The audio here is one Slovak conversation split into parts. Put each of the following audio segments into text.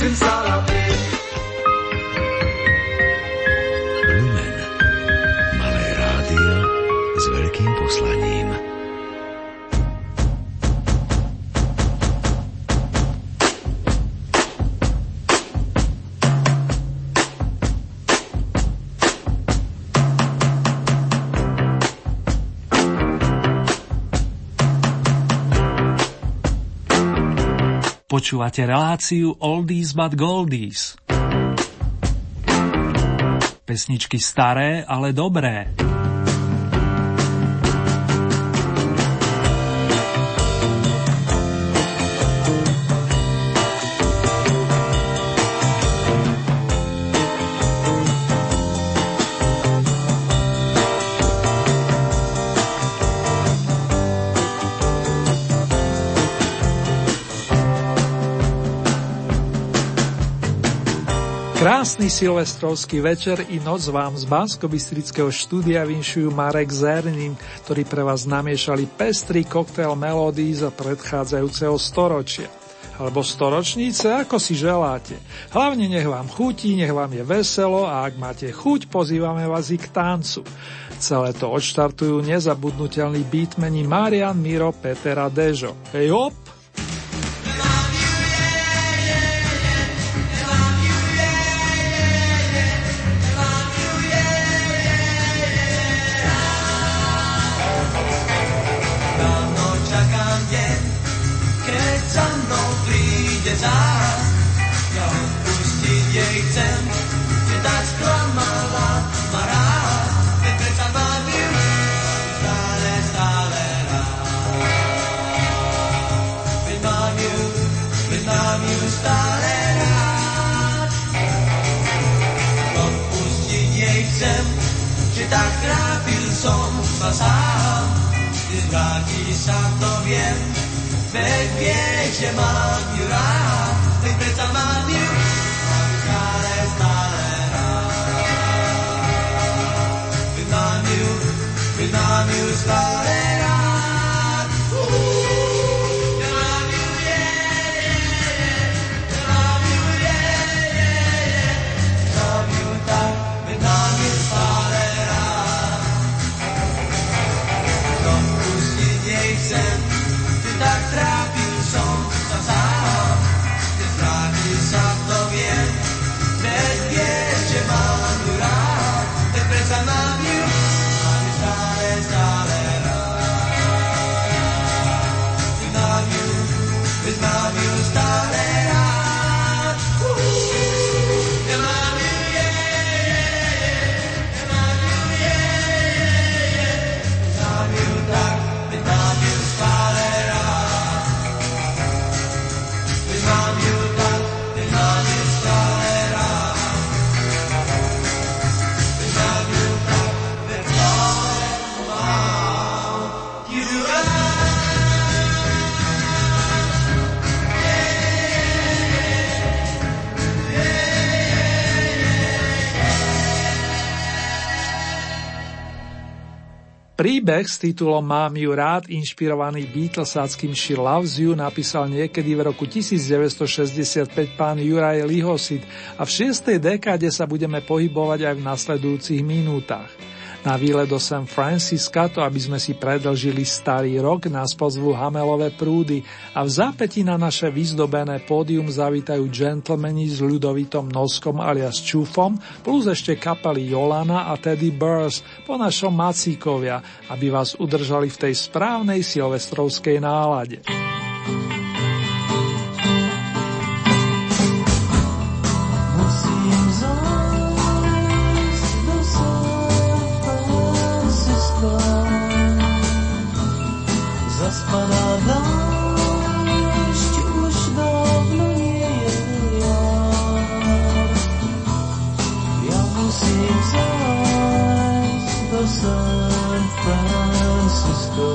Lumen. Malé rádio s veľkým poslaním. Počúvate reláciu Oldies but Goldies. Pesničky staré, ale dobré. Krásny silvestrovský večer i noc vám z Banskobystrického štúdia vinšujú Marek Zerný, ktorý pre vás namiešali pestrý koktail melódií za predchádzajúceho storočia. Alebo storočnice, ako si želáte. Hlavne nech vám chutí, nech vám je veselo a ak máte chuť, pozývame vás i k tancu. Celé to odštartujú nezabudnutelní beatmeni Marian, Miro, Peter a Dežo. Hej hop! Príbeh s titulom Mám ju rád, inšpirovaný Beatlesáckým She Loves You, napísal niekedy v roku 1965 pán Juraj Lihosid a v 6. dekáde sa budeme pohybovať aj v nasledujúcich minútach. Na výlet do San Francisca, to aby sme si predlžili starý rok, nás pozvú Hamelové prúdy a v zápäti na naše vyzdobené pódium zavítajú gentlemani s Ľudovitom Noskom alias Čufom plus ešte kapely Jolana a Teddy Bears, po našom Macíkovia, aby vás udržali v tej správnej silvestrovskej nálade. San Francisco,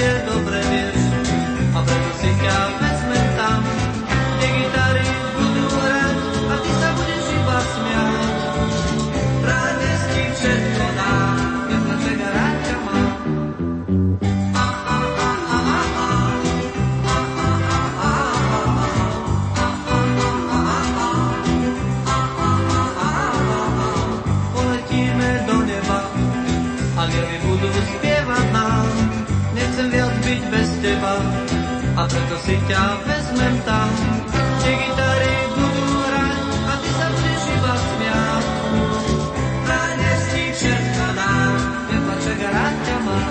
je dobre vieš, a preto si ťa vezmem tam, kde gitary budú hrať a ty sa budeš iba smiať. Ráde ti všetko dám, keď sa čega rád ťa mám. Poletíme do neba, a hviezdy budú spievať nám. Nechcem viac byť bez teba, a preto si ťa vezmem tam, kde gitary budú hrať a ty sa budeš iba smiať. Ráne si všetko dám, neplaček rád ťa mám.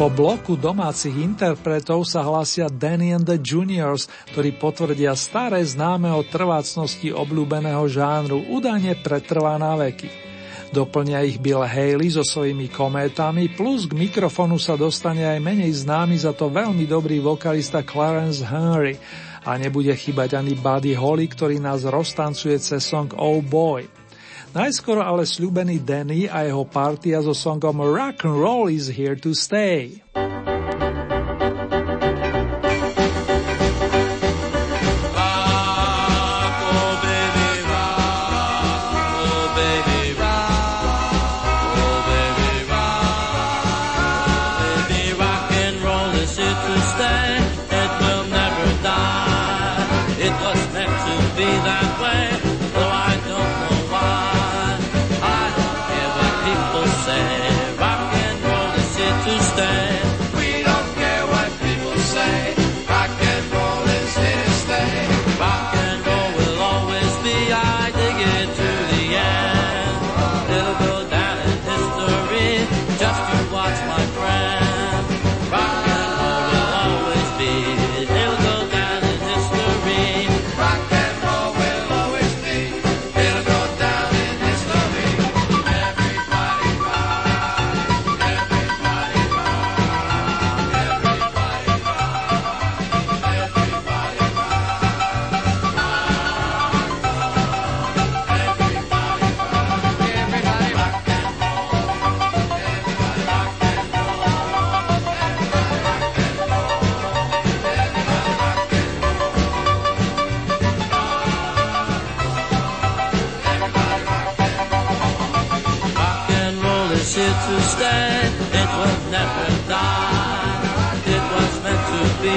Po bloku domácich interpretov sa hlásia Danny and the Juniors, ktorí potvrdia staré známe o trvácnosti obľúbeného žánru, údajne pretrvá na veky. Doplňa ich Bill Haley so svojimi kométami, plus k mikrofonu sa dostane aj menej známy, za to veľmi dobrý vokalista Clarence Henry, a nebude chýbať ani Buddy Holly, ktorý nás roztancuje cez song Oh Boy. Najskôr ale sľúbený Danny a jeho partia so songom Rock and Roll is Here to Stay. It'll go down in history. If you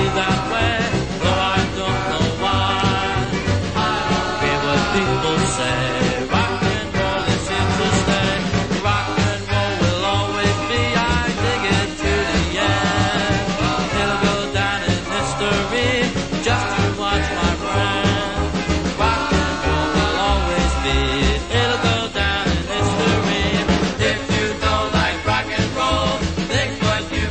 don't like rock and roll, think what you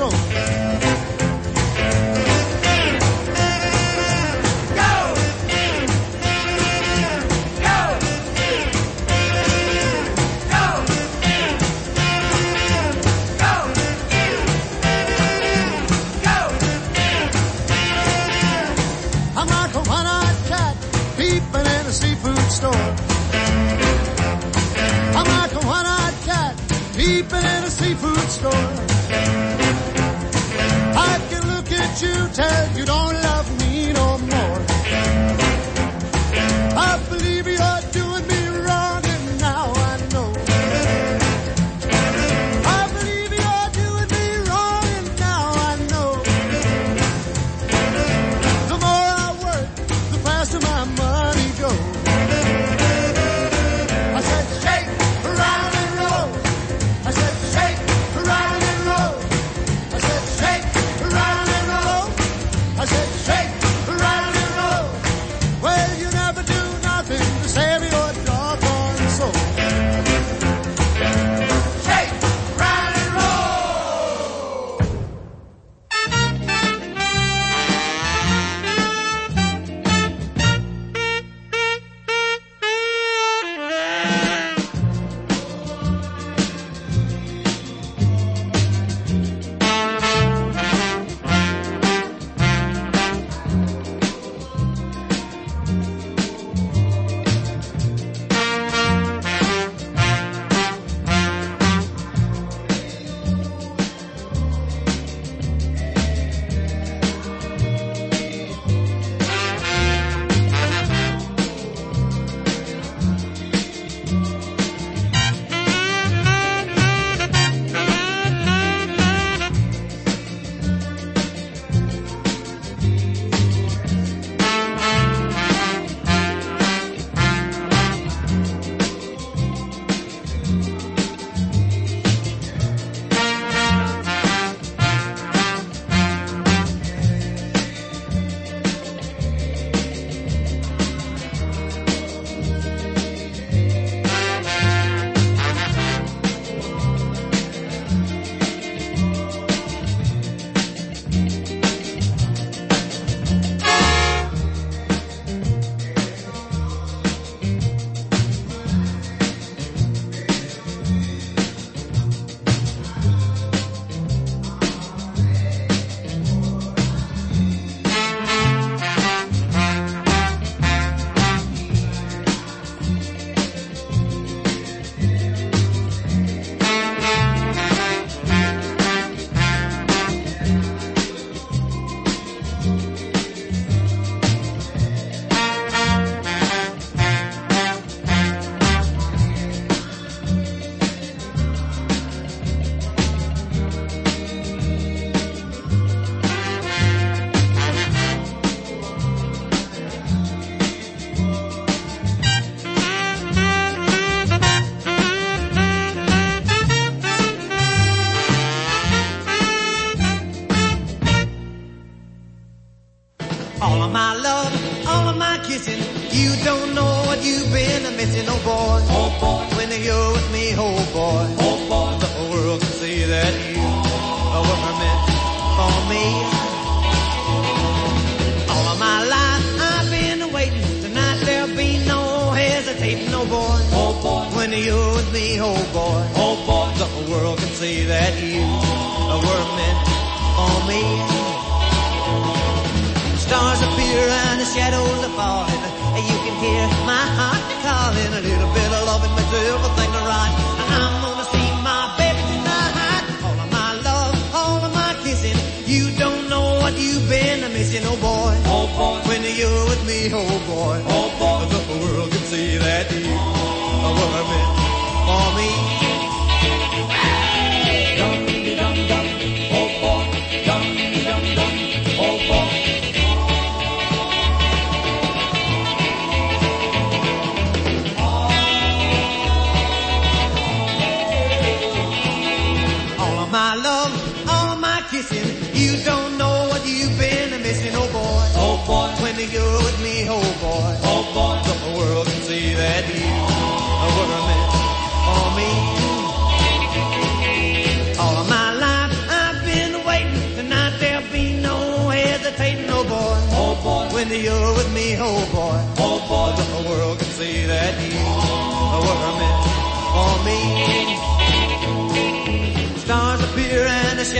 song. I can look at you, tell you don't love me no more. I believe you're doing me wrong, and now I know. I believe you're doing me wrong, and now I know. The more I work, the faster my money goes. I said, shake, around and roll. I said,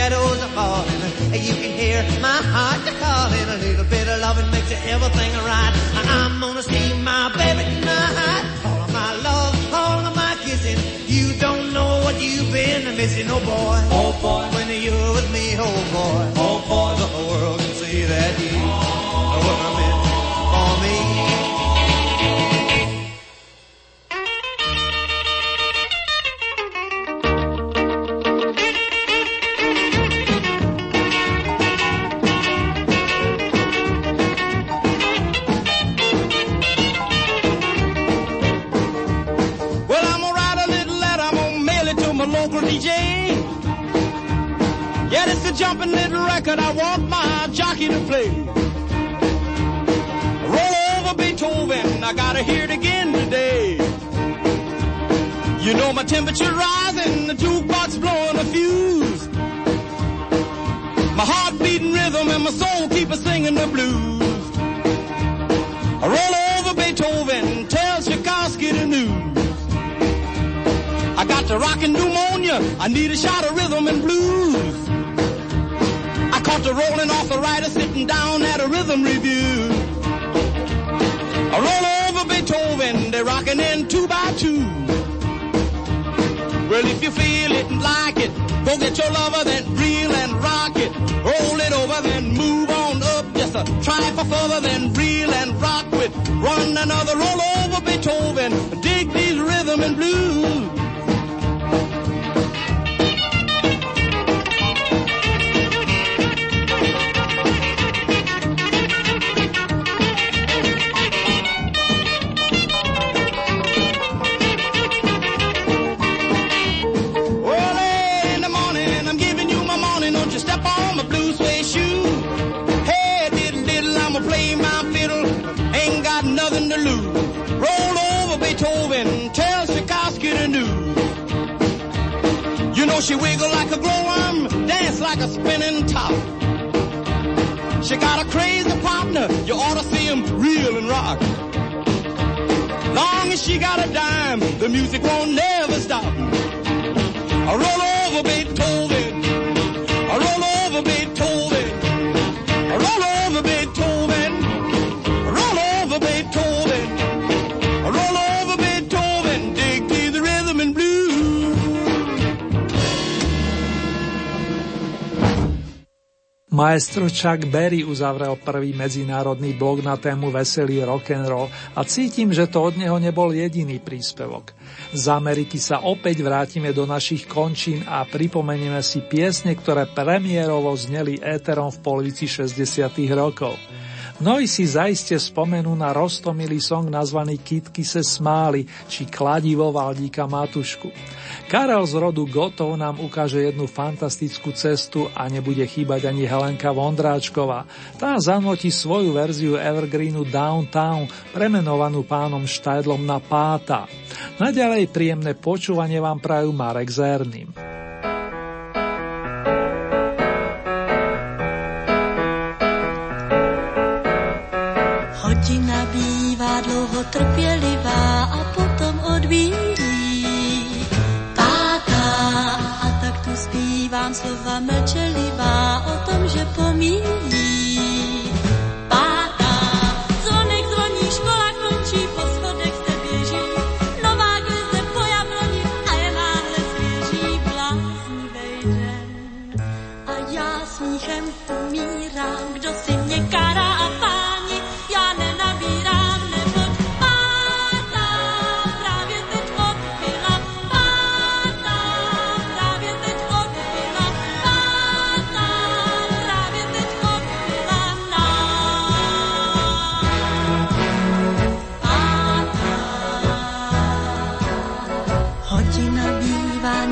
shadows are falling. You can hear my heart calling. A little bit of loving makes everything right. I'm gonna see my baby tonight. All of my love, all of my kissing. You don't know what you've been missing, oh boy. Oh boy, when you're with me, oh boy. Oh boy, the whole world can see that you are what I meant for me. Jumping little record, I want my jockey to play. Roll over Beethoven, I gotta hear it again today. You know my temperature rising, the jukebox blowing a fuse. My heart beating rhythm and my soul keep a singing the blues. I roll over Beethoven, tell Tchaikovsky the news. I got the rockin' pneumonia, I need a shot of rhythm and blues. After rolling off the rider, sitting down at a rhythm review. I roll over Beethoven, they're rocking in 2x2. Well, if you feel it and like it, go get your lover, then reel and rock it. Roll it over, then move on up just a trifle further, then reel and rock with one another. Roll over Beethoven, dig these rhythm and blues. She wiggle like a glowworm, dance like a spinning top. She got a crazy partner, you ought to see him reel and rock. Long as she got a dime, the music won't never stop. I roll over Beethoven, I roll over Beethoven, I roll over Beethoven, I roll over Beethoven, I roll over Beethoven, dig to the rhythm and blues. Maestro Chuck Berry uzavrel prvý medzinárodný blok na tému veselý rock'n'roll a cítim, že to od neho nebol jediný príspevok. Z Ameriky sa opäť vrátime do našich končín a pripomenieme si piesne, ktoré premiérovo zneli éterom v polovici 60. rokov. Mnohí si zaiste spomenú na roztomilý song nazvaný Kytky se smáli či Kladivo Valdíka Matušku. Karel z rodu Gotov nám ukáže jednu fantastickú cestu a nebude chýbať ani Helenka Vondráčková. Tá zanotí svoju verziu evergreenu Downtown, premenovanú pánom Štajdlom na Páta. Naďalej príjemné počúvanie vám prajú Marek Zerný. Hodina bývá dlouho trpělivá a potom odbíjí pátá. A tak tu zpívám slova mlčelivá o tom, že pomíjí pátá. Zvonek zvoní, škola končí, po schodech se běží nová hvězda po jabloni a je náhle svěží bláznivej den. A já smíchem umírám, kdo si mě kará a pán.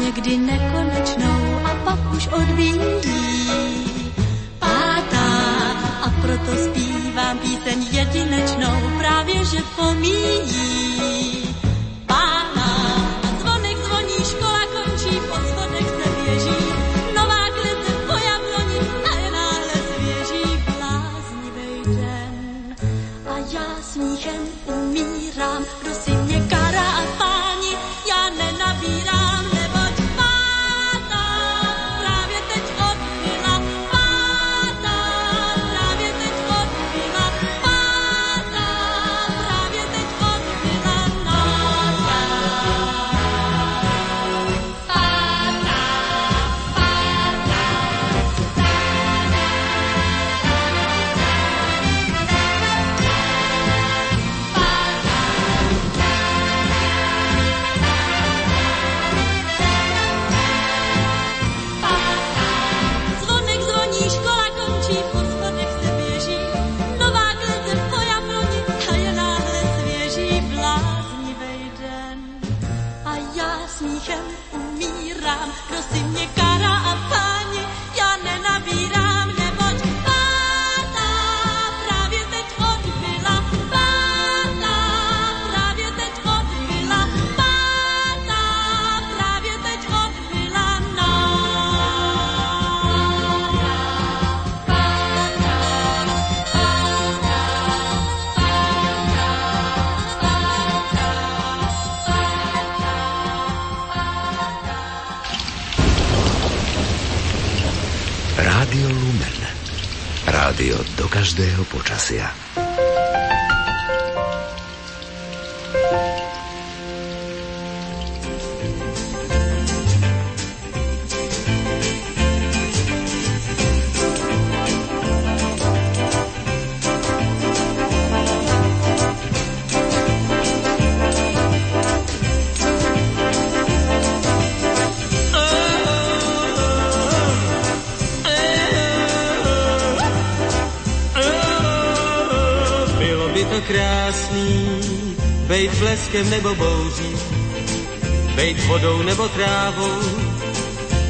Kdy nekonečnou a pak už odvíjí pátá. A proto zpívám píseň jedinečnou, právě že pomíjí pátá. A zvonek zvoní, škola končí, po schodech se běží nová hvězda po jabloni a je náhle svěží bláznivej den. A já smíchem umírám, kdo si mě kará a páni, já nenabírám. Právě teď od Rádio Lumen. Rádio do každého počasia. Bejt bleskem nebo bouří, bejt vodou nebo trávou,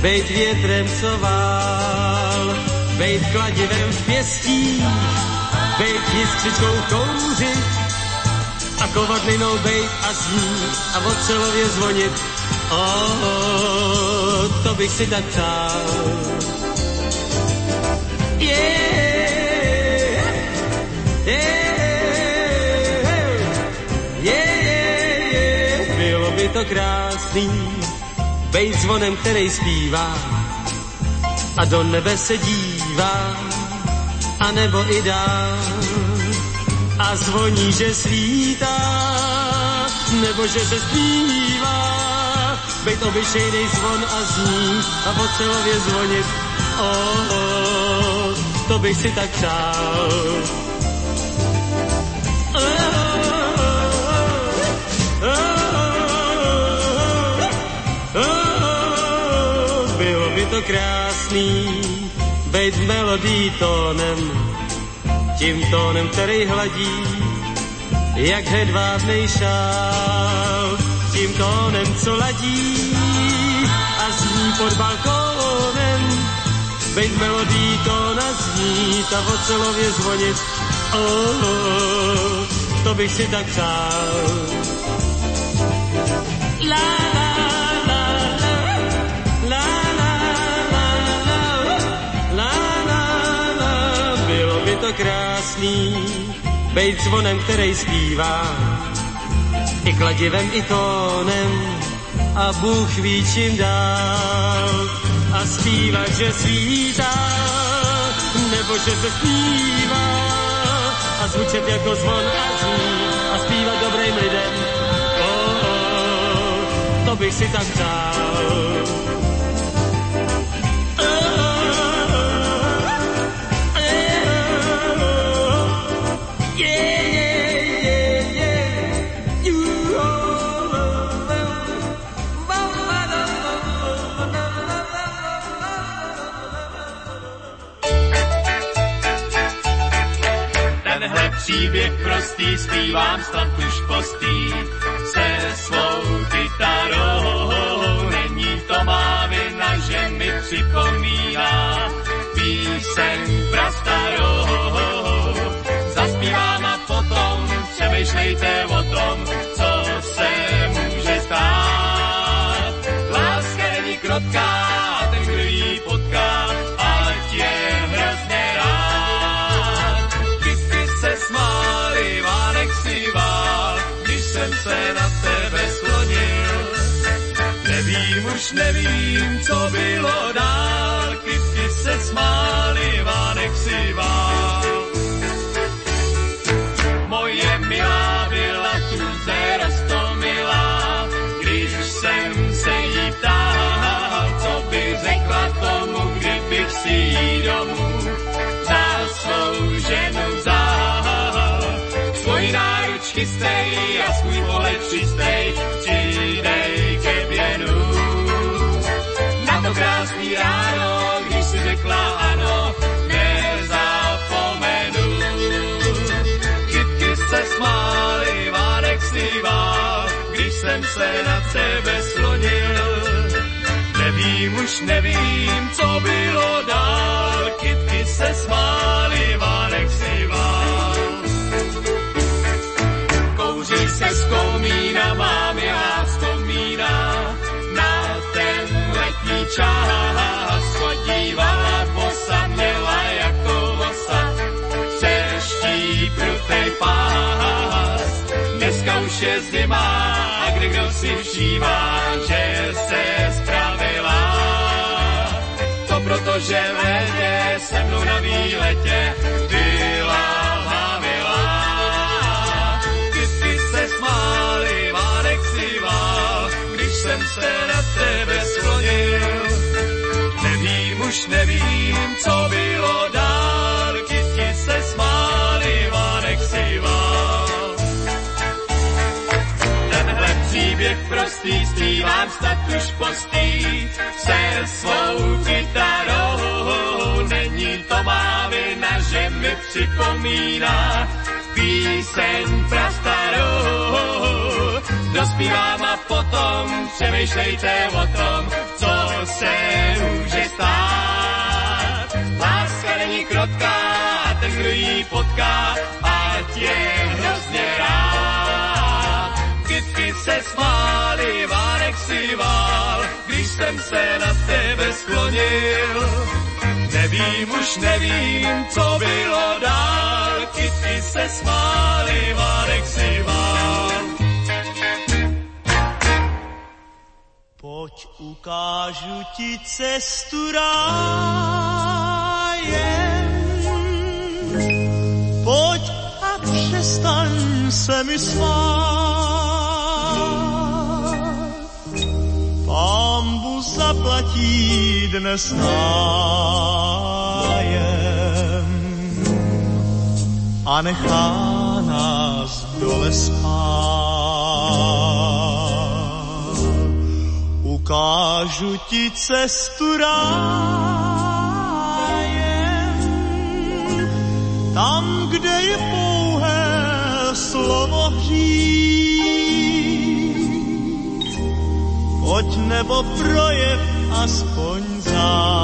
bejt větrem, co vál, bejt kladivem v pěstí, bejt jistřičkou kouři a kovadlinou bejt a znít a ocelově zvonit. Oh, to bych si tak přál. Yeah, yeah. To krásný, bejt zvonem, který zpívá a do nebe se dívá, a nebo i dál a zvoní, že svítá, nebo že se zpívá, bejt obyčejnej zvon a zní a po celově zvonit. Oh, to bych si tak přál. Krásný, bejt melodii tónem, tím tónem, který hladí, jak hedvábnej šál, tím tónem, co ladí a zní pod balkónem, bejt melodii tóna znít a ocelově zvonit. Oh, oh, to bych si tak přál. La, la. Krásný, bejt zvonem, který zpívá i kladivem, i tónem a Bůh ví čím dál a zpívat, že svítá nebo že se zpívá a zvučet jako zvon a zní a zpívat dobrým lidem. Oh, oh, to bych si tak dal. Příběh prostý zpívám snad už postý se svou kytarou. Není to má vina, že mi připomíná píseň prastarou. Zaspívám a potom přemýšlejte o tom, co se může stát. Láska není krotká a ten, kdo jí potká, ať je hrozně rád. Smáli, vánek si vál, když jsem se na tebe sklonil. Nevím, už nevím, co bylo dál, kytky se smáli, vánek si vál. Moje milá byla tuze roztomilá, když jsem se jí ptal, co by řekla tomu, kdybych si jí domů za svou ženu vzal. Svojí náručky stej a svůj pohled čistej, přidej ke věnu. Na to krásný ráno, když si řekla ano, nezapomenu. Kytky se smály, vánek si vál, když jsem se na tebe slonil. Nevím, už nevím, co bylo dál, kytky se smály, vánek si vál. Kouří se z komína, má milá vzpomíná na ten letní čas. Chodívala bosa, měla jako vosa, přeští prutej pás. Dneska už je zima a kdekdo si všímá, že se spravila. To proto, protože v létě se mnou na výletě ty láhavila. Ty si se smáli, Marek si vál, když jsem se na tebe sklonil. Nevím, už nevím, co bylo dál, ti se smáli, Marek si vál. Tenhle příběh prostý zpívám statuš postý se svou kytarou. Není to má vina, že mi připomíná píseň prastarou. Dospívám a potom přemýšlejte o tom, co se může stát. Láska není krotká a ten, kdo jí potká, ať je hrozně rád. Kytky se smály, Várek si vál, když jsem se na tebe sklonil. Nevím, už nevím, co bylo dál, kytky se smály, Várek si vál. Pojď, ukážu ti cestu rájem. Pojď a přestaň se mi smát. Pánbu zaplatí dnes nájem a nechá nás dole spát. Ukážu ti cestu rájem, tam, kde je pouhé slovo hřích. Pojď nebo projev aspoň zájem.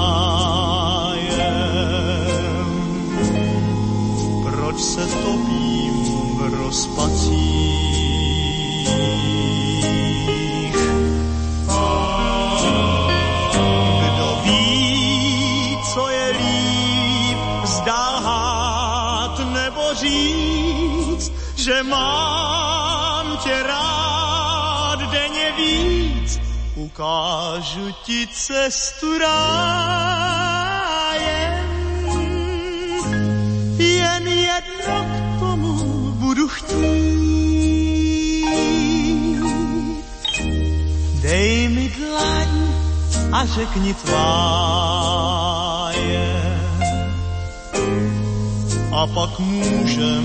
Proč se topím v rozpacích? Říct, že mám tě rád denně víc. Ukážu ti cestu rájem, jen jedno k tomu budu chtít. Dej mi dlaň a řekni tvá je. A pak můžem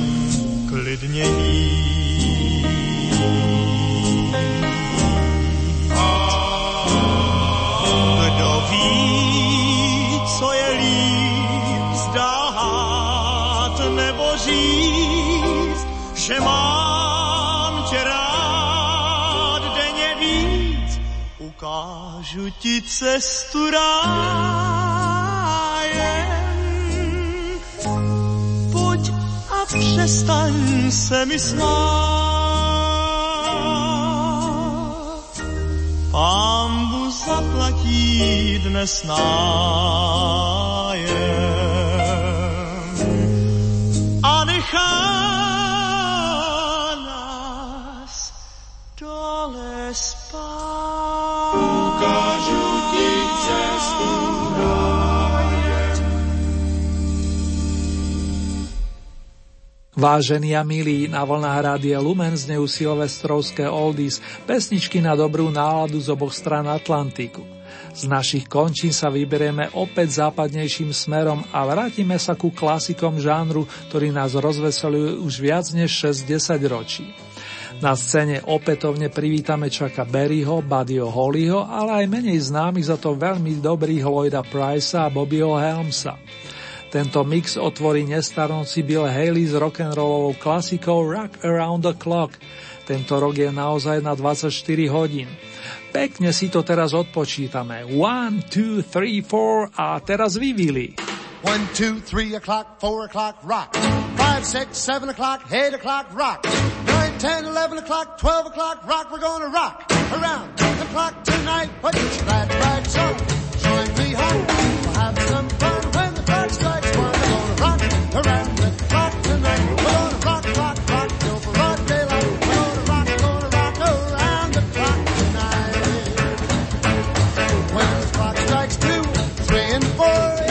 klidně jít. Kdo ví, co je líp zdát nebo říct, že mám tě rád denně víc. Ukážu ti cestu rájem. Přestaň se mi smát. Pánbu zaplatí dnes nájem a nechá nás dole spát. Ukážu ti cestu rájem. Vážení a milí, na vlnách Rádia Lumen znejú silvestrovské oldies, pesničky na dobrú náladu z oboch strán Atlantiku. Z našich končín sa vyberieme opäť západnejším smerom a vrátime sa ku klasikom žánru, ktorý nás rozveselujú už viac než 60 ročí. Na scéne opätovne privítame Chucka Berryho, Buddyho Hollyho, ale aj menej známych za to veľmi dobrých Lloyda Pricea a Bobbyho Helmsa. Tento mix otvorí nestarnúci Bill Haley s rock'n'rollovou klasikou Rock Around the Clock. Tento rok je naozaj na 24 hodín. Pekne si to teraz odpočítame. 1, 2, 3, 4 a teraz vyvili. 1, 2, 3 o'clock, 4 o'clock, rock. 5, 6, 7 o'clock, 8 o'clock, rock. 9, 10, 11 o'clock, 12 o'clock, rock. We're gonna rock around the clock tonight. Put your glad rags on. Join me home. We'll have some fun when the clock strikes. Around the clock tonight, we're gonna rock, rock, rock till broad daylight. We're gonna rock around the clock tonight. When the clock strikes 2, 3, and 4.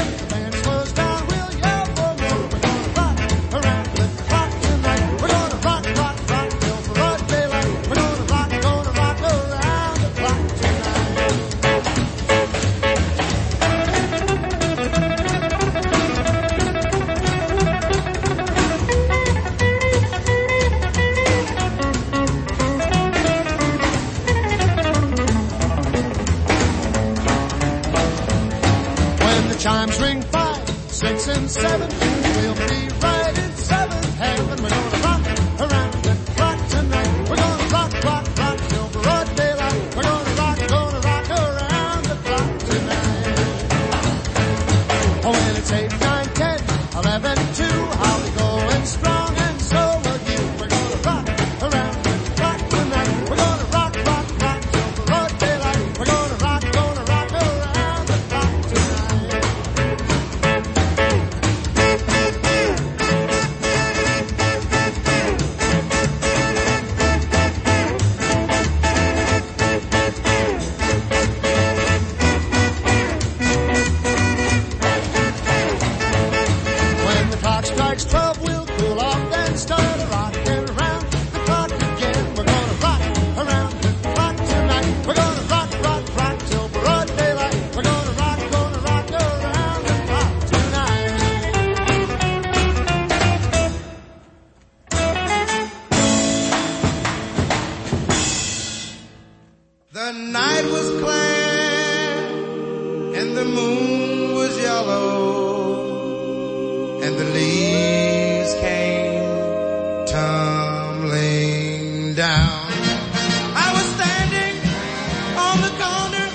6 and 7, we'll be right in seventh heaven. We're gonna rock around the clock tonight. We're gonna rock, rock, rock till broad daylight. We're gonna rock around the clock tonight. Oh, well, it's 8, 9, 10, 11, 2. I'll be going strong and so will you. We're gonna rock around the clock tonight. We're gonna rock, rock, rock till broad daylight. We're gonna rock around the clock tonight. When the clock strikes 12, we'll cool off and start a rockin' around the clock again. We're gonna rock around the clock tonight. We're gonna rock, rock, rock till broad daylight. We're gonna rock around the clock tonight. The night was clear and the moon was yellow and the leaves came tumbling down. I was standing on the corner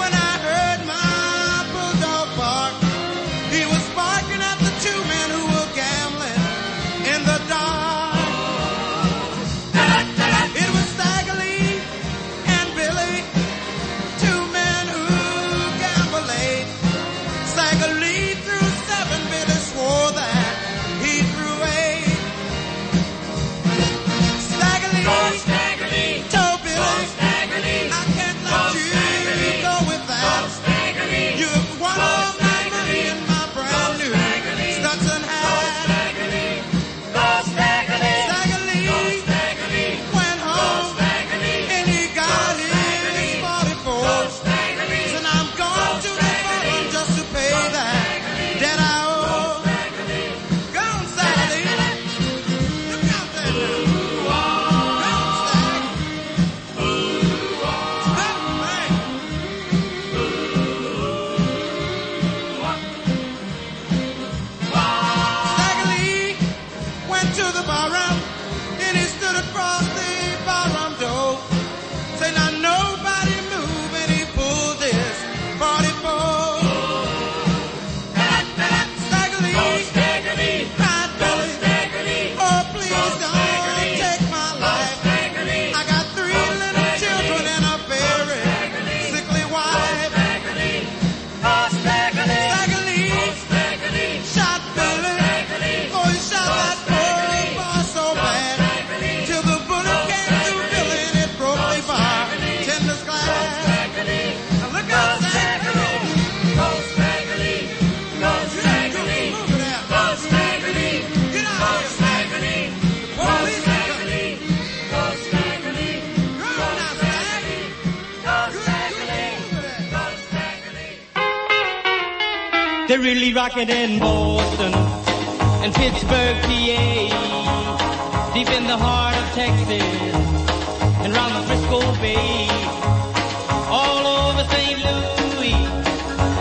when I heard my bulldog bark. He was barking at the two men who were gambling in the dark. It was Staggerly and Billy, two men who gamble late. Staggerly threw 7, Billy swore that he threw 8. Staggerly told Billy, I can't let you go with that. You've won all my money in my brand new Stetson hat. Staggerly went home and he got his 44. And I'm going to the bottom just to pay that debt I owe. Go on, Staggerly. Look out there. Go on, Stag. Stag, right. Staggerly went to the bar room and he stood across the bar room door. Say now nobody move, and he pulled his 44. Staggerly cried, Billy, oh please don't take my life. I got 3 little children and a very sickly wife. Staggerly shot Billy, oh he shot that poor boy so bad, till the bullet came through Billy and it broke the bartender's glass. Now look out, Staggerly. Get out of here. Police are coming. Go on now, Stag. They're really rocking in Boston and Pittsburgh, PA, deep in the heart of Texas and round the Frisco Bay, all over St. Louis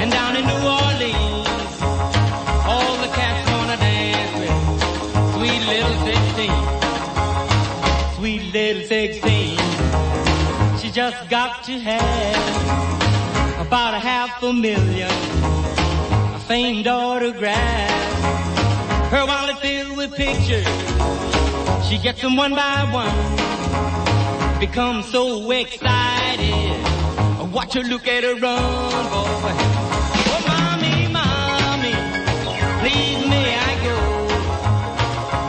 and down in New Orleans, all the cats gonna dance with sweet little 16, sweet little 16. She just got to have about a $500,000. Famed autographs, her wallet filled with pictures. She gets them one by one, becomes so excited. Watch her look at her run, boy. Oh, mommy, mommy, please may I go?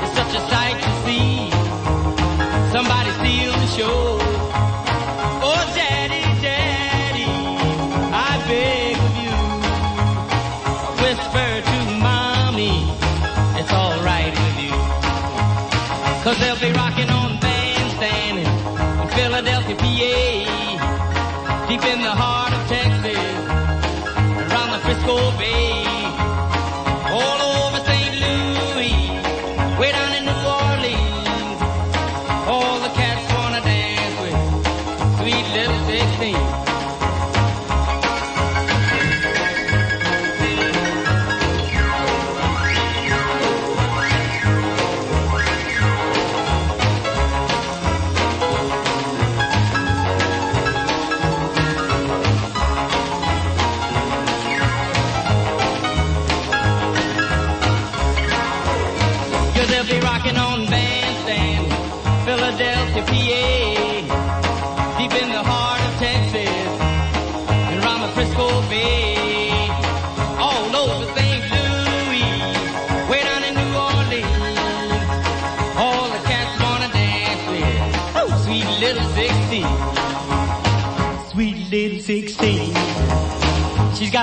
It's such a sight to see. Somebody steal the show. Oh, daddy, daddy, I beg of you. Whisper to mommy, it's all right with you. 'Cause they'll be rocking on bandstanding in Philadelphia, PA, deep in the heart of Texas,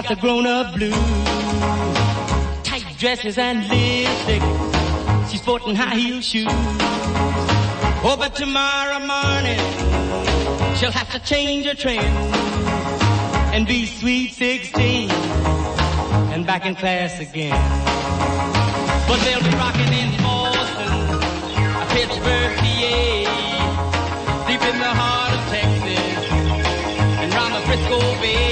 got the grown-up blues. Tight dresses and lipstick. She's sporting high-heel shoes. Oh, but tomorrow morning she'll have to change her trend and be sweet 16 and back in class again. But they'll be rocking in Boston, Pittsburgh, PA, deep in the heart of Texas and round the Frisco Bay.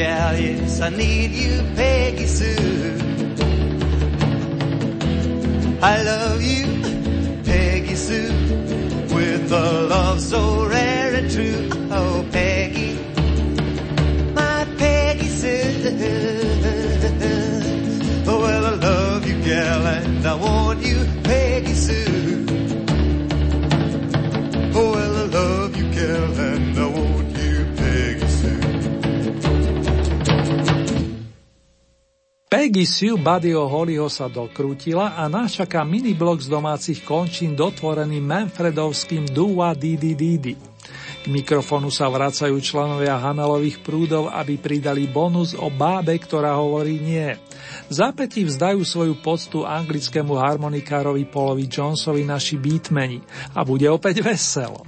gal, yes, I need you, Peggy Sue. I love you, Peggy Sue, with a love so rare and true. Oh, Peggy, my Peggy Sue. Oh, well, I love you, gal, and I want you, Peggy Sue. Oh, well, I love you, gal, and I want you, Peggy Sue. Peggy Sue Buddyho Hollyho sa dokrútila a nás čaká miniblok z domácich končín dotvorený Manfredovským Dua Didi Didi. K mikrofonu sa vracajú členovia Hanelových prúdov, aby pridali bonus o bábe, ktorá hovorí nie. Zápätí vzdajú svoju poctu anglickému harmonikárovi Paulovi Jonesovi naši beatmeni a bude opäť veselo.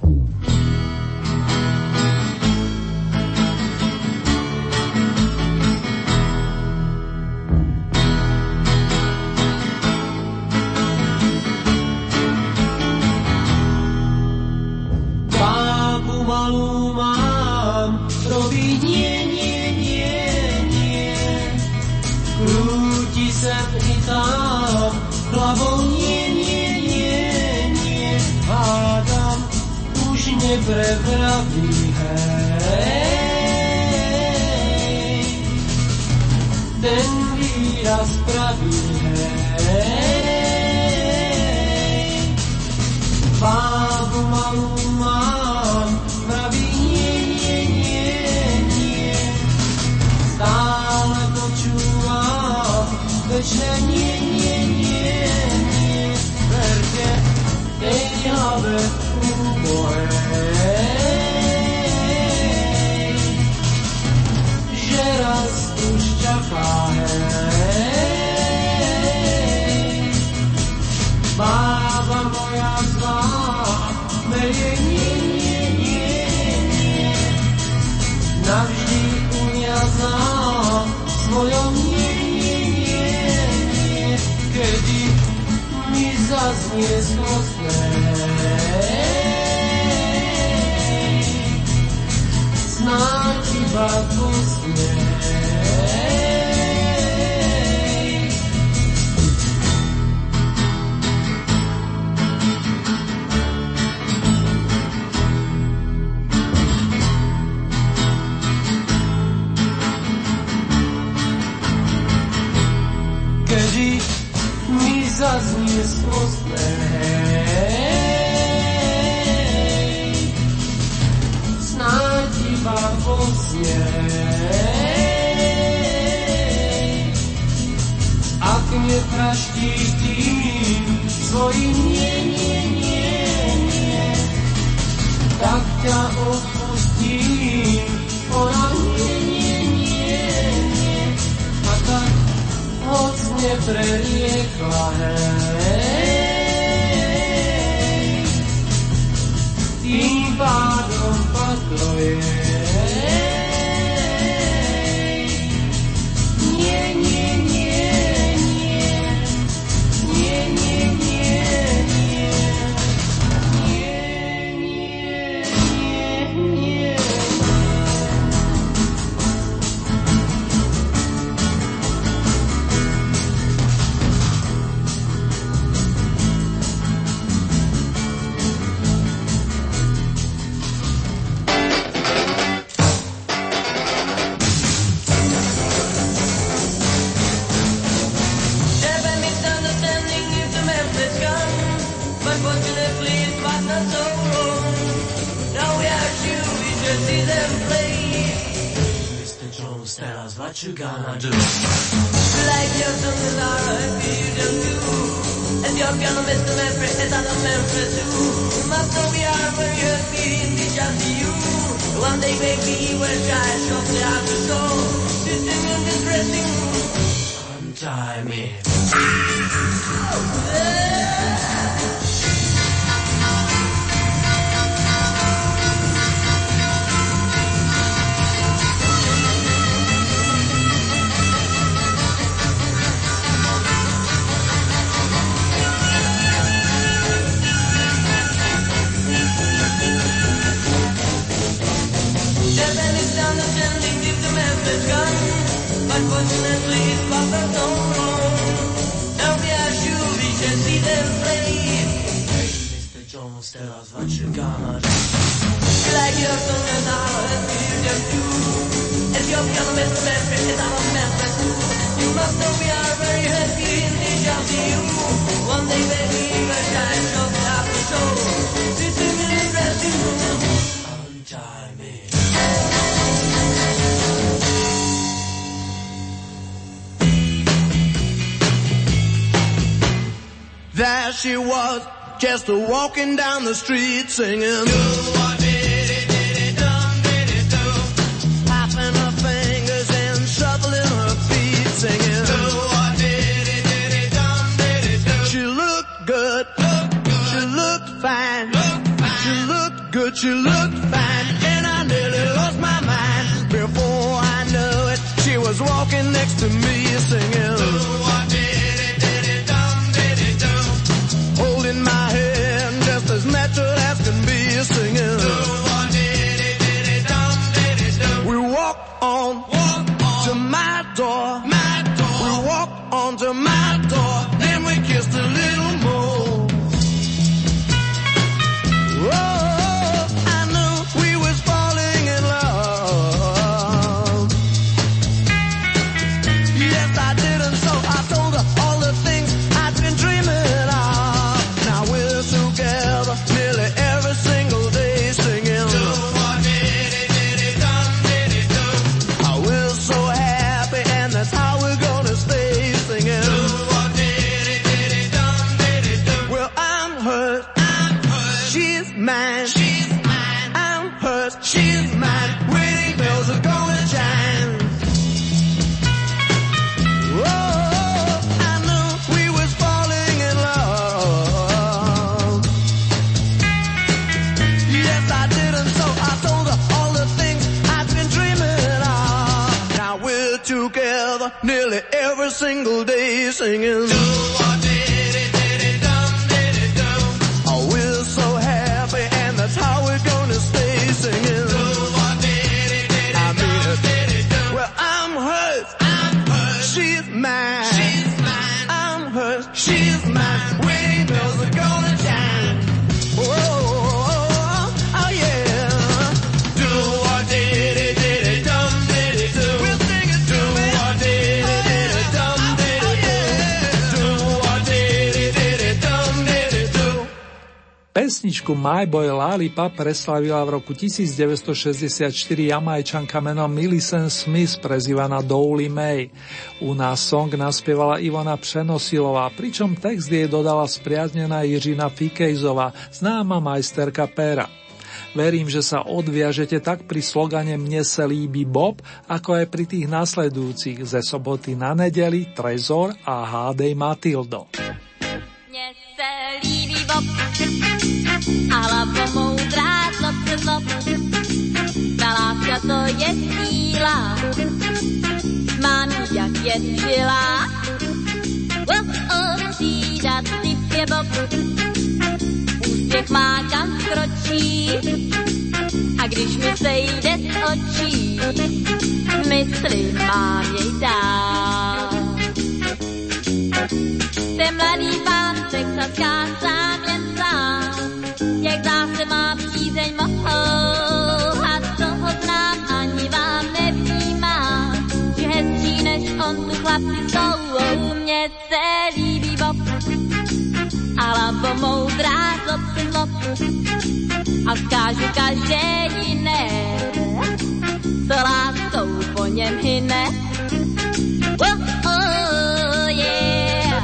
Prevraví, hej, ten výraz pravý, hej, bábu malú mám, pravý nie, nie, nie, nie, stále počúvam, večne nie, nie, nie, nie, verte, tej hlave úboje. Bába moja zlá, merie nie, nie, nie, nie, navždy uniazná s mojou nie, nie, nie, nie, kedy mi zaznie zlostné. Snáď iba posmie. Zaznie zlostnej, snáď iba posnej, ak nepraští tým svojim nie, nie, nie, nie, tak ťa odpustím, ona nie, nie, nie, nie, a tak moc nepreriekla, hej, tým pádom padlo jej. Nie, nie, nie, nie, nie, nie, nie, nie, nie, nie, nie, nie. You gonna do? Like your songs are happy, you don't do. And you're gonna miss the memory, and I don't remember too. Must know we are very happy in the just you. One day maybe we'll try shortly after so. Sitting in this dressing room. Untie me. She was just walking down the street singing, do what diddy dum, popping her fingers and shuffling her feet singing, do what diddy dum. She looked good, she looked fine, she looked good, she looked fine, and I nearly lost my mind. Before I knew it, she was walking next to me singing, do what natural as can be singing. We walk on, to my door. We walk on to my door. Then we kissed a little more. Oh, I knew we was falling in love. Yes, I did, and so I told her all the things I'd been dreaming. Nearly every single day singing, do what diddy dum, oh, we're so happy and that's how we're gonna stay singing, do what diddy dum. Well, I'm hers, she's mine, she's mine. I'm hers, she's mine. Wedding bells are gonna chime. Whoa. Pesničku My Boy Lollipop preslavila v roku 1964 Jamajčanka menom Millicent Smith, prezývaná Dolly May. U nás song naspievala Ivana Přenosilová, pričom text jej dodala spriaznená Jiřina Fikejzová, známa majsterka pera. Verím, že sa odviažete tak pri slogane Mne se líbí Bob, ako aj pri tých nasledujúcich Ze soboty na nedeli, Trezor a Hádej Matildo. Mne se líbí Bob, a hlavou moudrá zlop, ta láska to je síla, mám jak je žilá. Bob od kříža typ je Bob, úspěch má kam kročí, a když mi sejde z očí, myslím mám jej dál. Ten mladý pán v Texaskách sám jen sám, jak zase má přízeň mohou, a toho znám ani vám nevnímám, že hezčí než on tu chlapci jsou. Mně se líbí Bob, a labo moudrá zlop, a vzkážu každé jiné, co láskou po něm hyne. Oh, oh, yeah.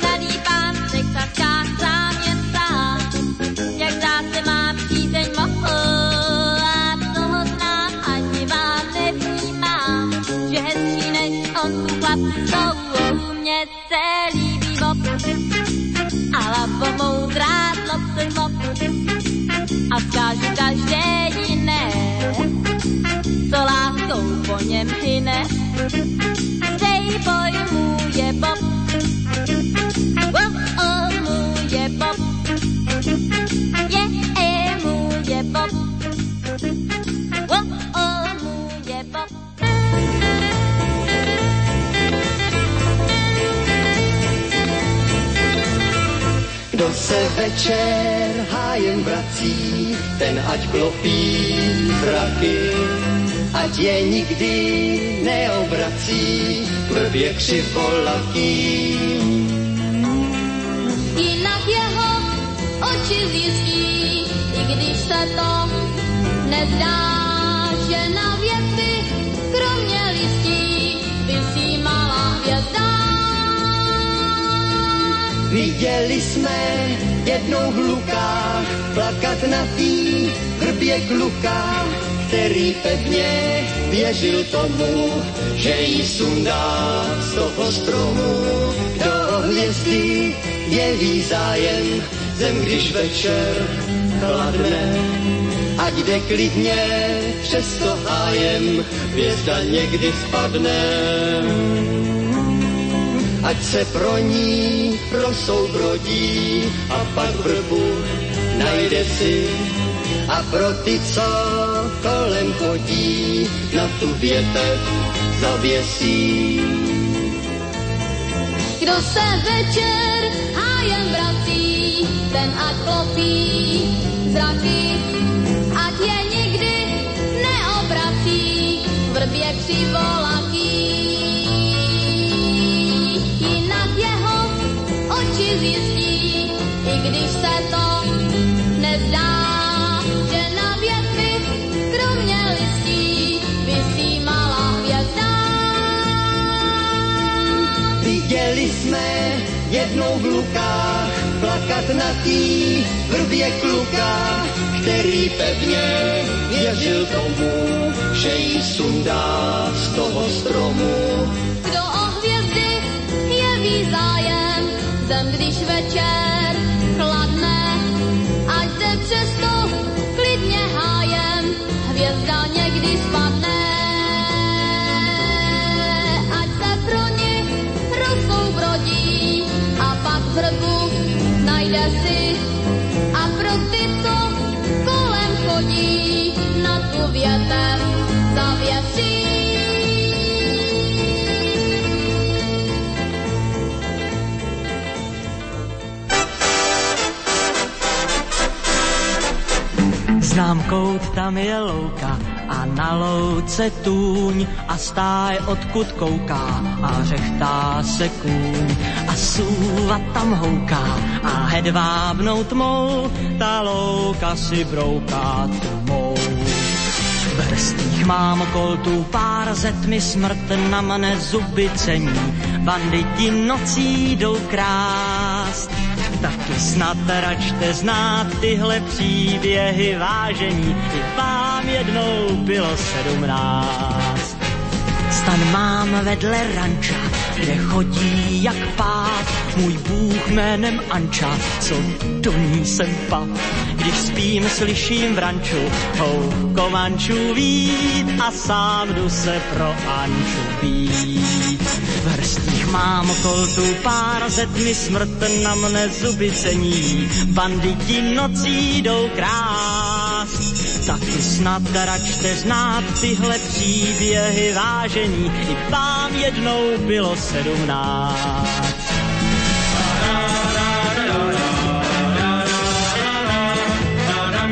mladý pán v Texaskách sám jen sám, jak zase má přízeň mohou, a toho znám ani vám nevnímám, že hezčí než on tu chlapci jsou. Mně se líbí Bob, a labo moudrá zlop, a vzkážu každé jiné, co láskou po něm hyne. bop. Wow, můj bop. Je můj bop. Wow, můj bop. Kdo se večer hájem vrací, ten ať klopí vraky, ať je nikdy neobrací k vrbě křivolaký. Jinak jeho oči zjistí, i když se to nezdá, že na věci kromě listí visí malá hvězda. Viděli jsme jednou v lukách plakat na tý hrbě kluka, který pevně věřil tomu, že jí sundá z toho stromu. Do hvězdy jeví zájem zem, když večer chladne, ať jde klidně přes to hájem, hvězda někdy spadne. Ať se pro ní prosoubrodí a pak vrbu najde si. A pro ty, co kolem chodí, na tu větev zavěsí. Kdo se večer hájem vrací, ten ať klopí zraky, ať je nikdy neobrací v vrbě křivolaký. Oči zjistí, i když se to nezdá, že na větvi kromě listí visí malá hvězda. Viděli jsme jednou v lukách plakat na tý hrbě kluka, který pevně věřil tomu, že jí sundá z toho stromu. Kdo o hvězdy jeví zájem, když večer chladne, ať jde přesto klidně hájem, hvězda někdy spadne. Ať se pro ní rosou brodí a pak vrbu najde si. A pro ty, co kolem chodí, na tu větev zavěsí. Znám kout, tam je louka a na louce tůň a stáje odkud kouká a řechtá se kůň a súva tam houká a hedvábnou tmou ta louka si brouká tmou. V hrstích mám koltů pár, ze tmy smrt na mne zuby cení, banditi nocí jdou krást. Taky snad račte znát tyhle příběhy vážení, i vám jednou bylo 17. Stan mám vedle ranča, kde chodí jak pád můj bůh jménem Anča, co do ní jsem pad. Když spím, slyším v ranču houko mančů vít a sám jdu se pro Anču být. V hrstích mám koltů pár, ze tmy smrt na mne zuby cení, banditi nocí jdou krást. Taky snad račte znát tyhle příběhy vážení, i vám jednou bylo 17.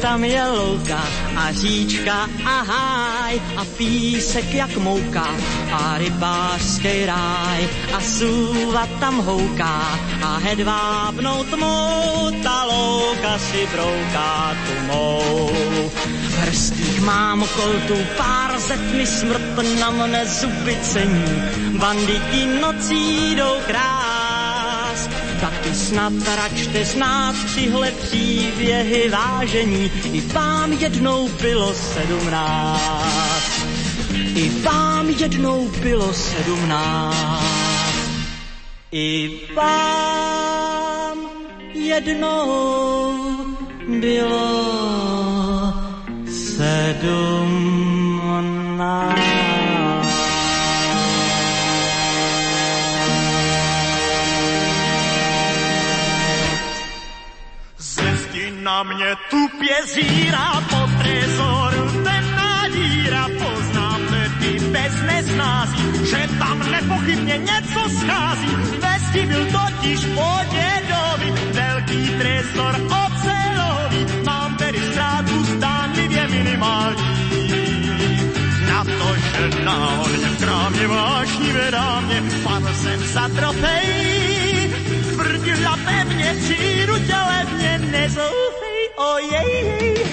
tam je louka a říčka a háj a písek jak mouka a rybářský ráj a súva tam houká a hedvábnou tmou ta louka si brouká tmou. V hrstích mám koltu pár zet mi smrt na mne zuby cení, banditi nocí jdou krás. Taky snad račte znát tyhle příběhy vážení, i vám jednou bylo 17. I vám jednou bylo 17. I vám jednou bylo 17. Na mě tupě zírá po trezoru ten nádíra, poznáme ty bez neznází, že tam nepochybně něco schází. Vesti byl totiž podědový, velký trezor ocelový, mám tedy ztrátu zdánlivě minimální. Na to, že náhodně v krámě vášnivě dámě, padl jsem za trofej. Tvrdila pevně, přijdu tě levně, nezoufej, ojej,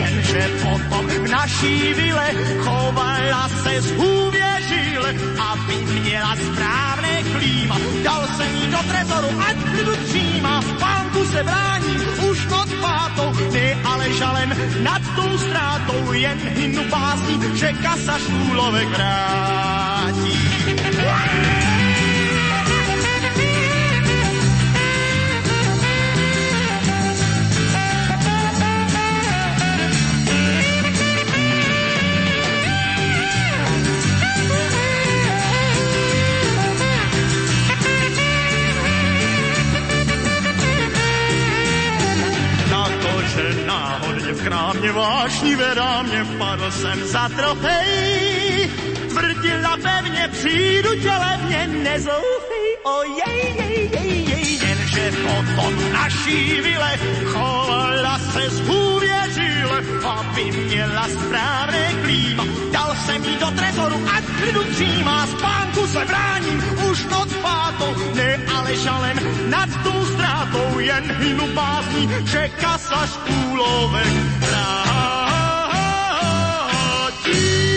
jenže potom v naší vile chovala se zhůvěřile, aby měla správné klíma. Dal jsem jí do trezoru, ať klidu tříma, v pánku se brání už pod pátou, ne ale žalem nad tou ztrátou, jen hymnu básní, že kasař úlovek vrátí. Náhodně v krámě vášnivě dámě padl jsem za trofej. Tvrdila pevně, přijdu tě levně, nezoufej, ojej, jenže potom naší vile chovala se zhůvěřile, aby měla správné klíma. Dal jsem jí do trezoru, ať klidu tříma, z pánku se bráním už noc pátou, ne ale žalem nad tou ztrátou, jen hynu básní, že kasař úlovek vrátí.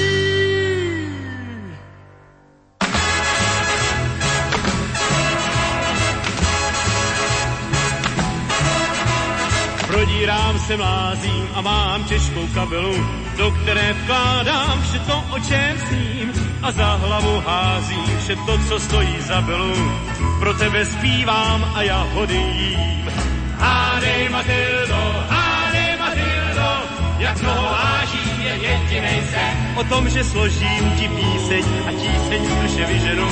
Prodírám se mlázím a mám těžkou kabelu, do které vkládám vše to, o čem sním, a za hlavu házím vše to, co stojí za belu. Pro tebe zpívám a jahody jím. Hádej Matildo, jak mnoho vážím je jedinej sen. O tom, že složím ti píseň a tíseň z duše vyženu,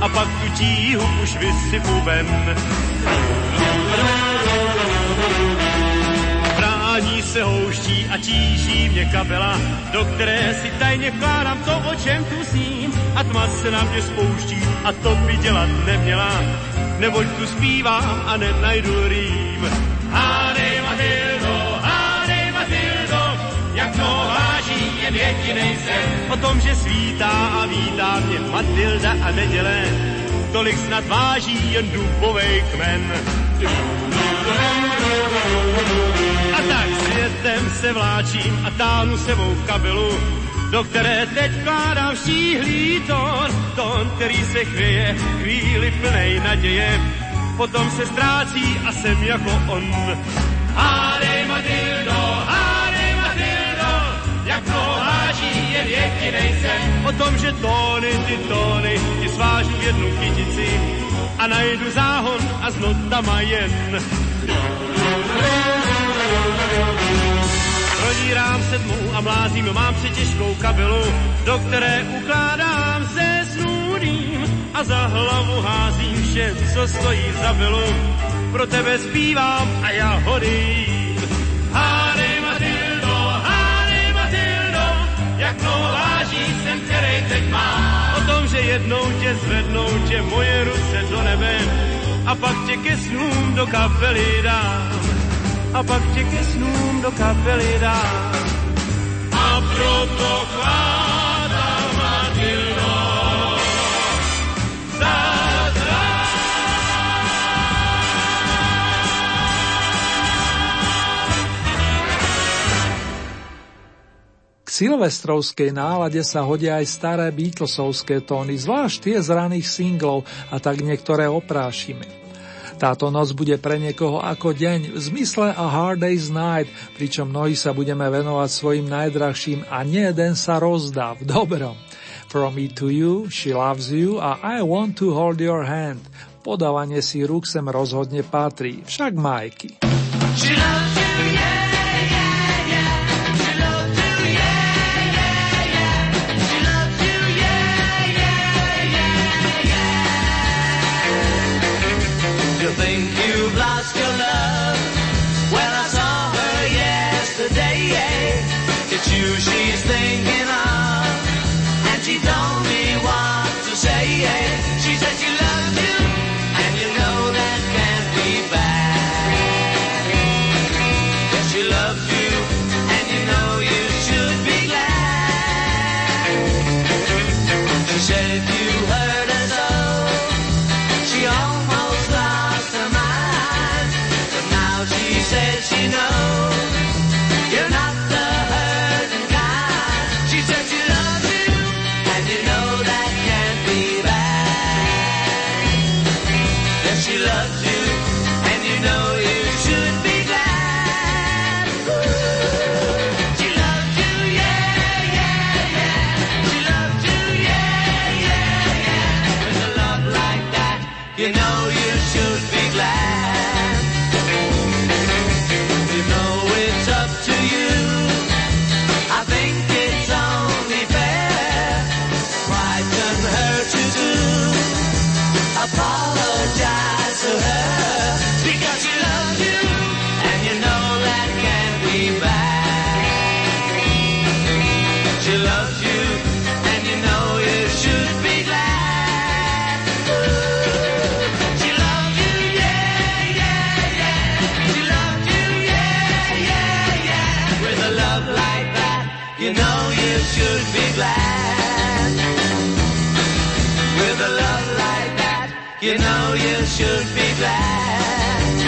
a pak tu tíhu už vysypu ven. Vrání se houští a tíží mě kabela, do které si tajně vkládám to, o čem tu sním. A tma se na mě spouští a to by dělat neměla, neboť tu zpívám a nenajdu rým. Hádej Matildo, jak to váží jen jedinej sen. O tom, že svítá a vítá mě Matilda a neděle, tolik snad váží jen dubovej kmen. A tak světem se vláčím a táhnu sebou kabelu, do které teď vkládám štíhlý tón, který se chvěje chvíli plnej naděje, potom se ztrácí a jsem jako on. Hádej Matildo, jak to háží jen jedinej sen. O tom, že tóny, ti svážu jednu kytici a najdu záhon a s notama jen. Prodírám se tmou a mlázím, mám přetěžkou kabelu, do které ukládám se snů dým, a za hlavu házím vše, co stojí za belu. Pro tebe zpívám a já hodím. Hádej Matildo, jak mnoho váží sen, který teď mám. O tom, že jednou tě zvednou tě moje ruce do nebe, a pak tě ke snům do kapely dám. a pak tě ke snům do kapely dám. A proto chládám a dildo zázra. K silvestrovskej nálade sa hodia aj staré Beatlesovské tóny, zvlášť tie z raných singlov, a tak niektoré oprášime. Táto noc bude pre niekoho ako deň, v zmysle A Hard Day's Night, pričom mnohí sa budeme venovať svojim najdrahším a nie jeden sa rozdá v dobrom. From Me to You, She Loves You a I Want to Hold Your Hand. Podávanie si rúk sem rozhodne patrí, však Majky. She loves you, yeah. Think you've lost your love? Well, I saw her yesterday. It's you she's thinking of, and she told me what to say. She said she loved you, and you know that can't be bad. Yes, she loves you, and you know you should be glad. She said if you hurt us all, she almost lost her mind, but now she says she knows you're not the hurting kind. She says she loves you, and you know that can't be bad. Yes, she loves you, and you know you should be glad. She loves you, yeah, yeah, yeah. She loves you, yeah, yeah, yeah. With a love like that, you know you should be glad. You know it's up to you. I think it's only fair. Why done her to do? Apologize to her because she loves you, and you know that can't be bad. She loves you, and you know you should be glad. She loved you, yeah, yeah, yeah. She loved you, yeah, yeah, yeah. With a love like that, you know you should be glad. With a love like that, you know you should be glad.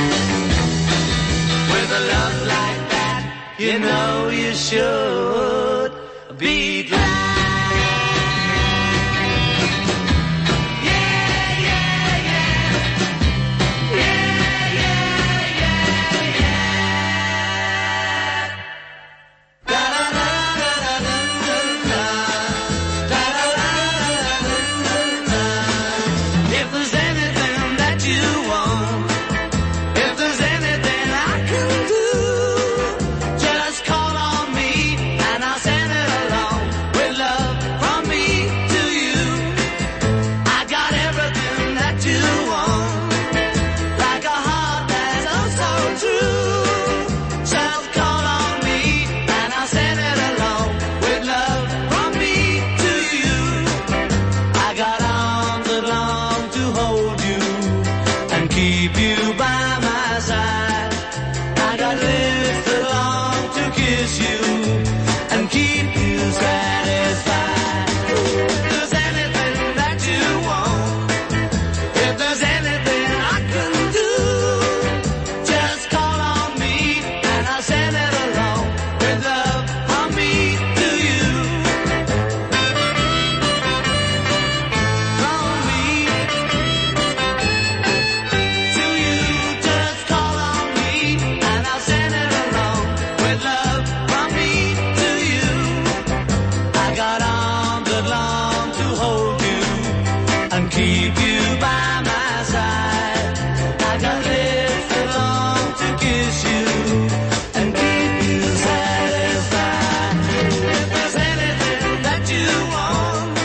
With a love like that, you know you should be glad. Yeah, yeah, yeah. Yeah, yeah, yeah, yeah. If there's anything that you want, if there's anything I can do, just call on me and I'll send it along with love from me to you. I got everything that you want, like a heart that's oh so true. Just call on me and I'll send it along with love from me to you. I got arms that long to hold you and keep you by my side. I got lips that long to kiss you and keep you satisfied. If there's anything that you want, if there's anything I can do, just call on me and I'll send it along with love from me to you. From me to you, just call on me and I'll send it along with love from me to you. I got arms that long to hold you and keep you by my side. I got lips that long to kiss you and keep you satisfied. If there's anything that you want,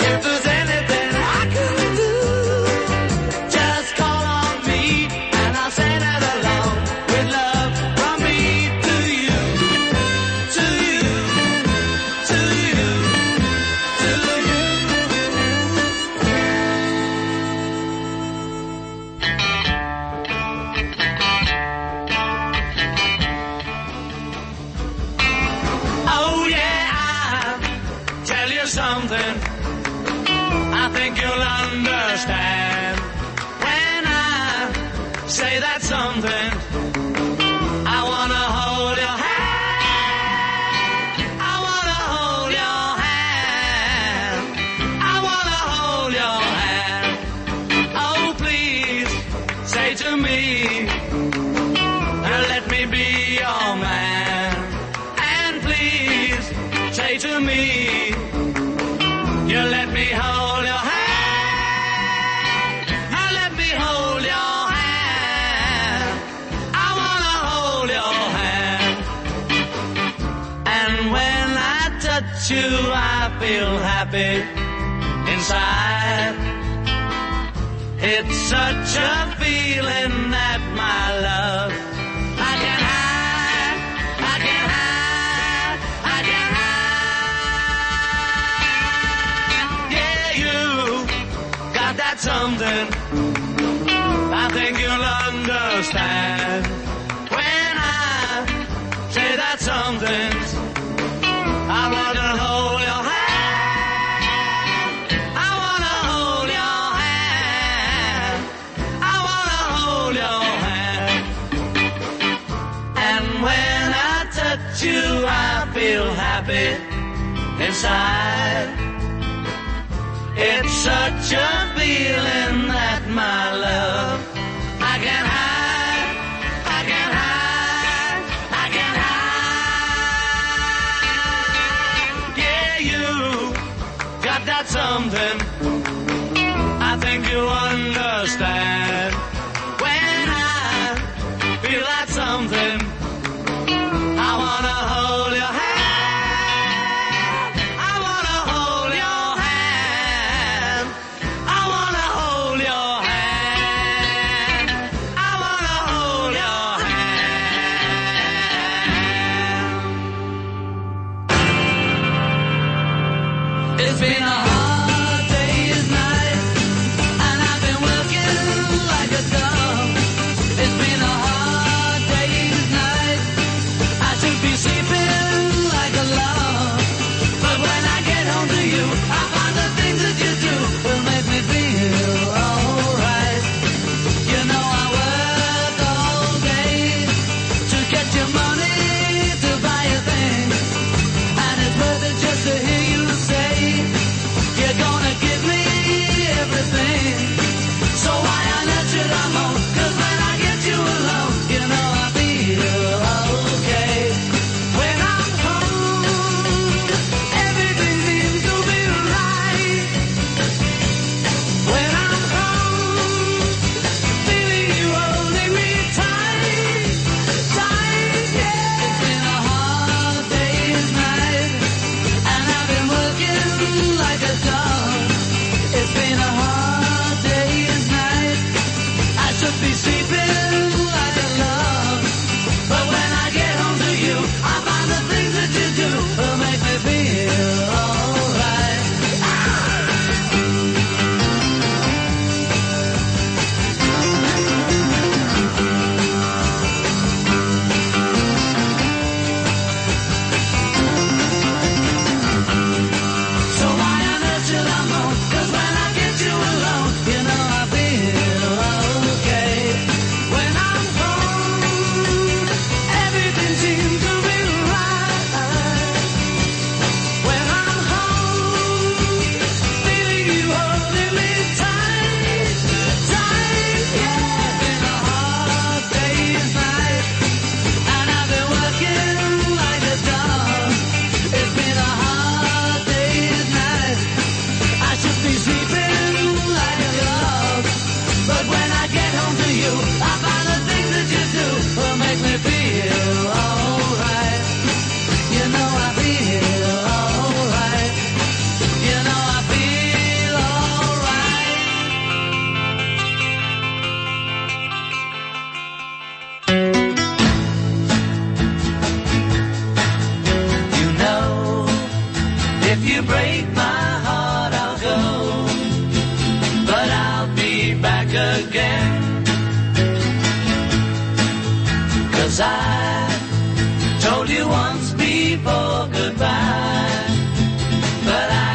if there's anything I can do, just call on me and I'll send it along with love from me to you, to you, to you, to you. you something I think you'll understand when I say that something. I wanna hold your hand, I wanna hold your hand, I wanna hold your hand. Oh please say to me, let me be your man, and please say to me, you let me hold your hand, and let me hold your hand, I wanna hold your hand. And when I touch you I feel happy inside, it's such a feeling that my love I can't hide, I can't hide, I can't hide. Yeah, you got that something I think you'll understand when I say that something. I want to hold your hand, I want to hold your hand, I want to hold your hand. And when I touch you I feel happy inside, it's such a feeling that my love I can't hide, I can't hide, I can't hide. Yeah, you got that something I think you understand when I feel that something. I wanna hold your hand, I wanna hold your hand, I wanna hold your hand, I wanna hold your hand. It's been a hard day's night, and I've been working like a dog. It's been a hard day's night, I should be sleeping like a log. But when I get home to you, I find the things that you do will make me feel alright. You know I work all day to get your money to buy a thing, and it's worth it just to hear you say you're gonna give me everything. So why on earth should I moan? 'Cause when I get you alone, you know I feel okay. When I'm home, everything seems to be right. When I'm home, feeling you holding me tight, tight, yeah. It's been a hard day's night, and I've been working like a dog. It's been a hard day's night, I should be sleeping like a log. But when I get home to you, I find the things that you do will make me feel alright. So why on earth should I moan? 'Cause when I get you alone, you know I feel okay. When I'm home, everything seems to be right. When I'm home, feeling you holding me tight, tight, yeah. It's been a hard day's night, and I've been working like a dog. It's been a hard day's night, I should be sleeping like a log. But when I get home to you, I find the things that you do will make me feel alright. You know I feel alright. You know I feel alright. You know, if you break my heart, I'll go, but I'll be back again. 'Cause I told you once before goodbye, but I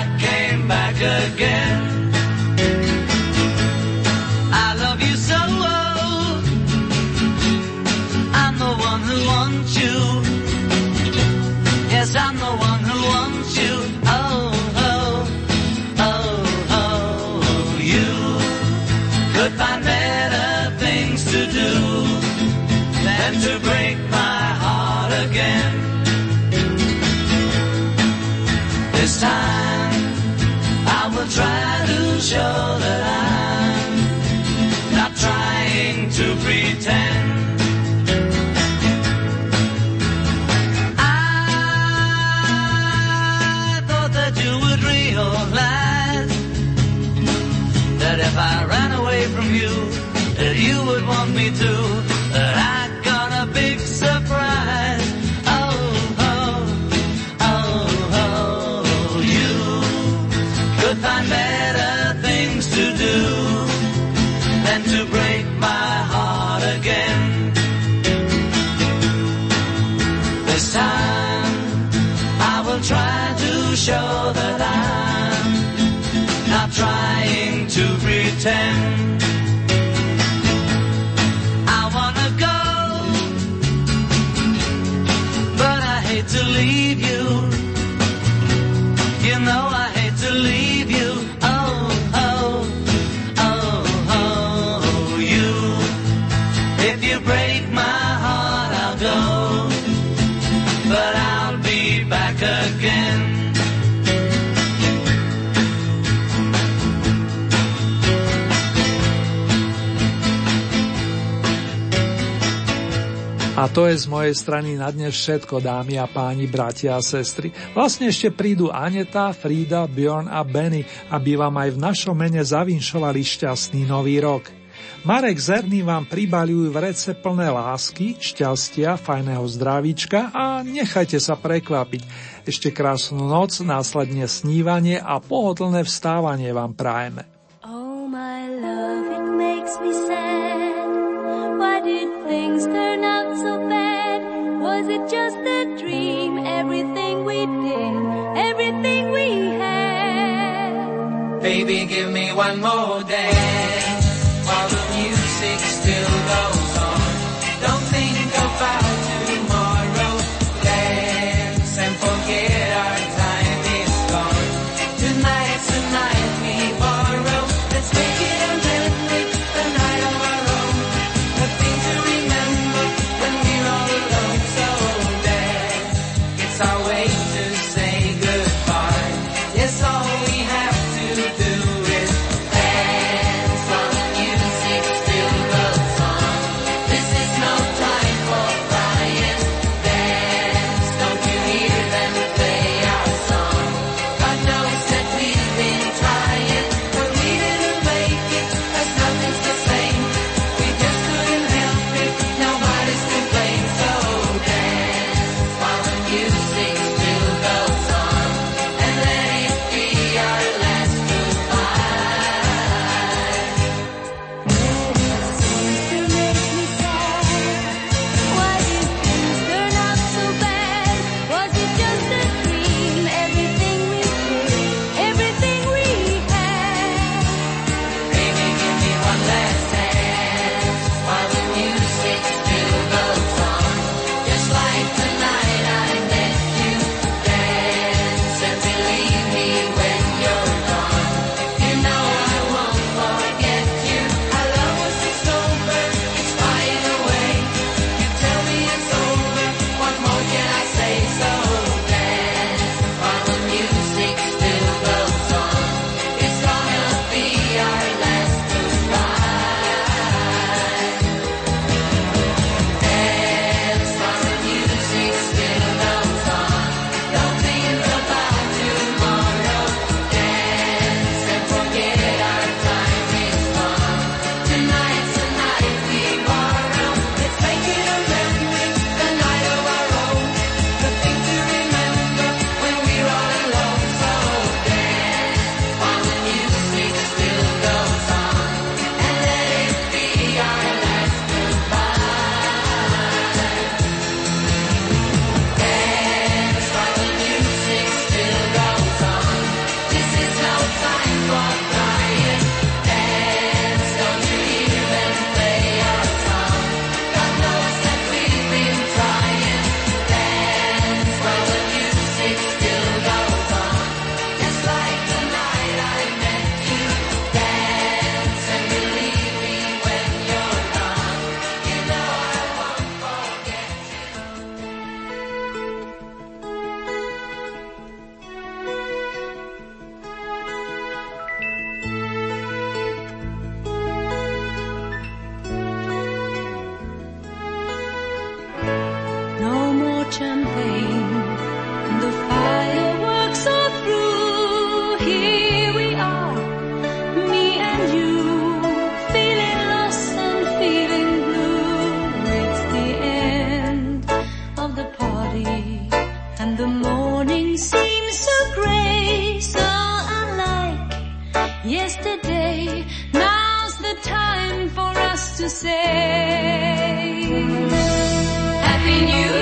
if I ran away from you, that you would want me to, that I got a big surprise. Oh, oh, oh, oh, you could find better things to do than to break my heart again. This time I will try to show that I'm not trying to pretend. I wanna go, but I hate to leave you. You know I hate to leave you. Oh, oh, oh, oh, you. If you break my heart, I'll go, but I'll be back again. A to je z mojej strany na dnes všetko, dámy a páni, bratia a sestry. Vlastne ešte prídu Aneta, Frida, Bjorn a Benny, aby vám aj v našom mene zavinšovali šťastný nový rok. Marek Zerný vám pribaľujú vrece plné lásky, šťastia, fajného zdravíčka a nechajte sa prekvapiť. Ešte krásnu noc, následne snívanie a pohodlné vstávanie vám prajeme. Oh my love, it makes me sad. Why did things turn out so bad? Was it just a dream? Everything we did, everything we had. Baby, give me one more dance while the music still goes on. Don't think about tomorrow. Dance and forget our time is gone. Tonight's the night we borrow. Let's make it a memory, the night of our own. Nothing to remember when we're all alone. So dance, it's our way to say goodbye. Yes, all we have to do is dance while the music still goes. yesterday. Now's the time for us to say Happy New Year.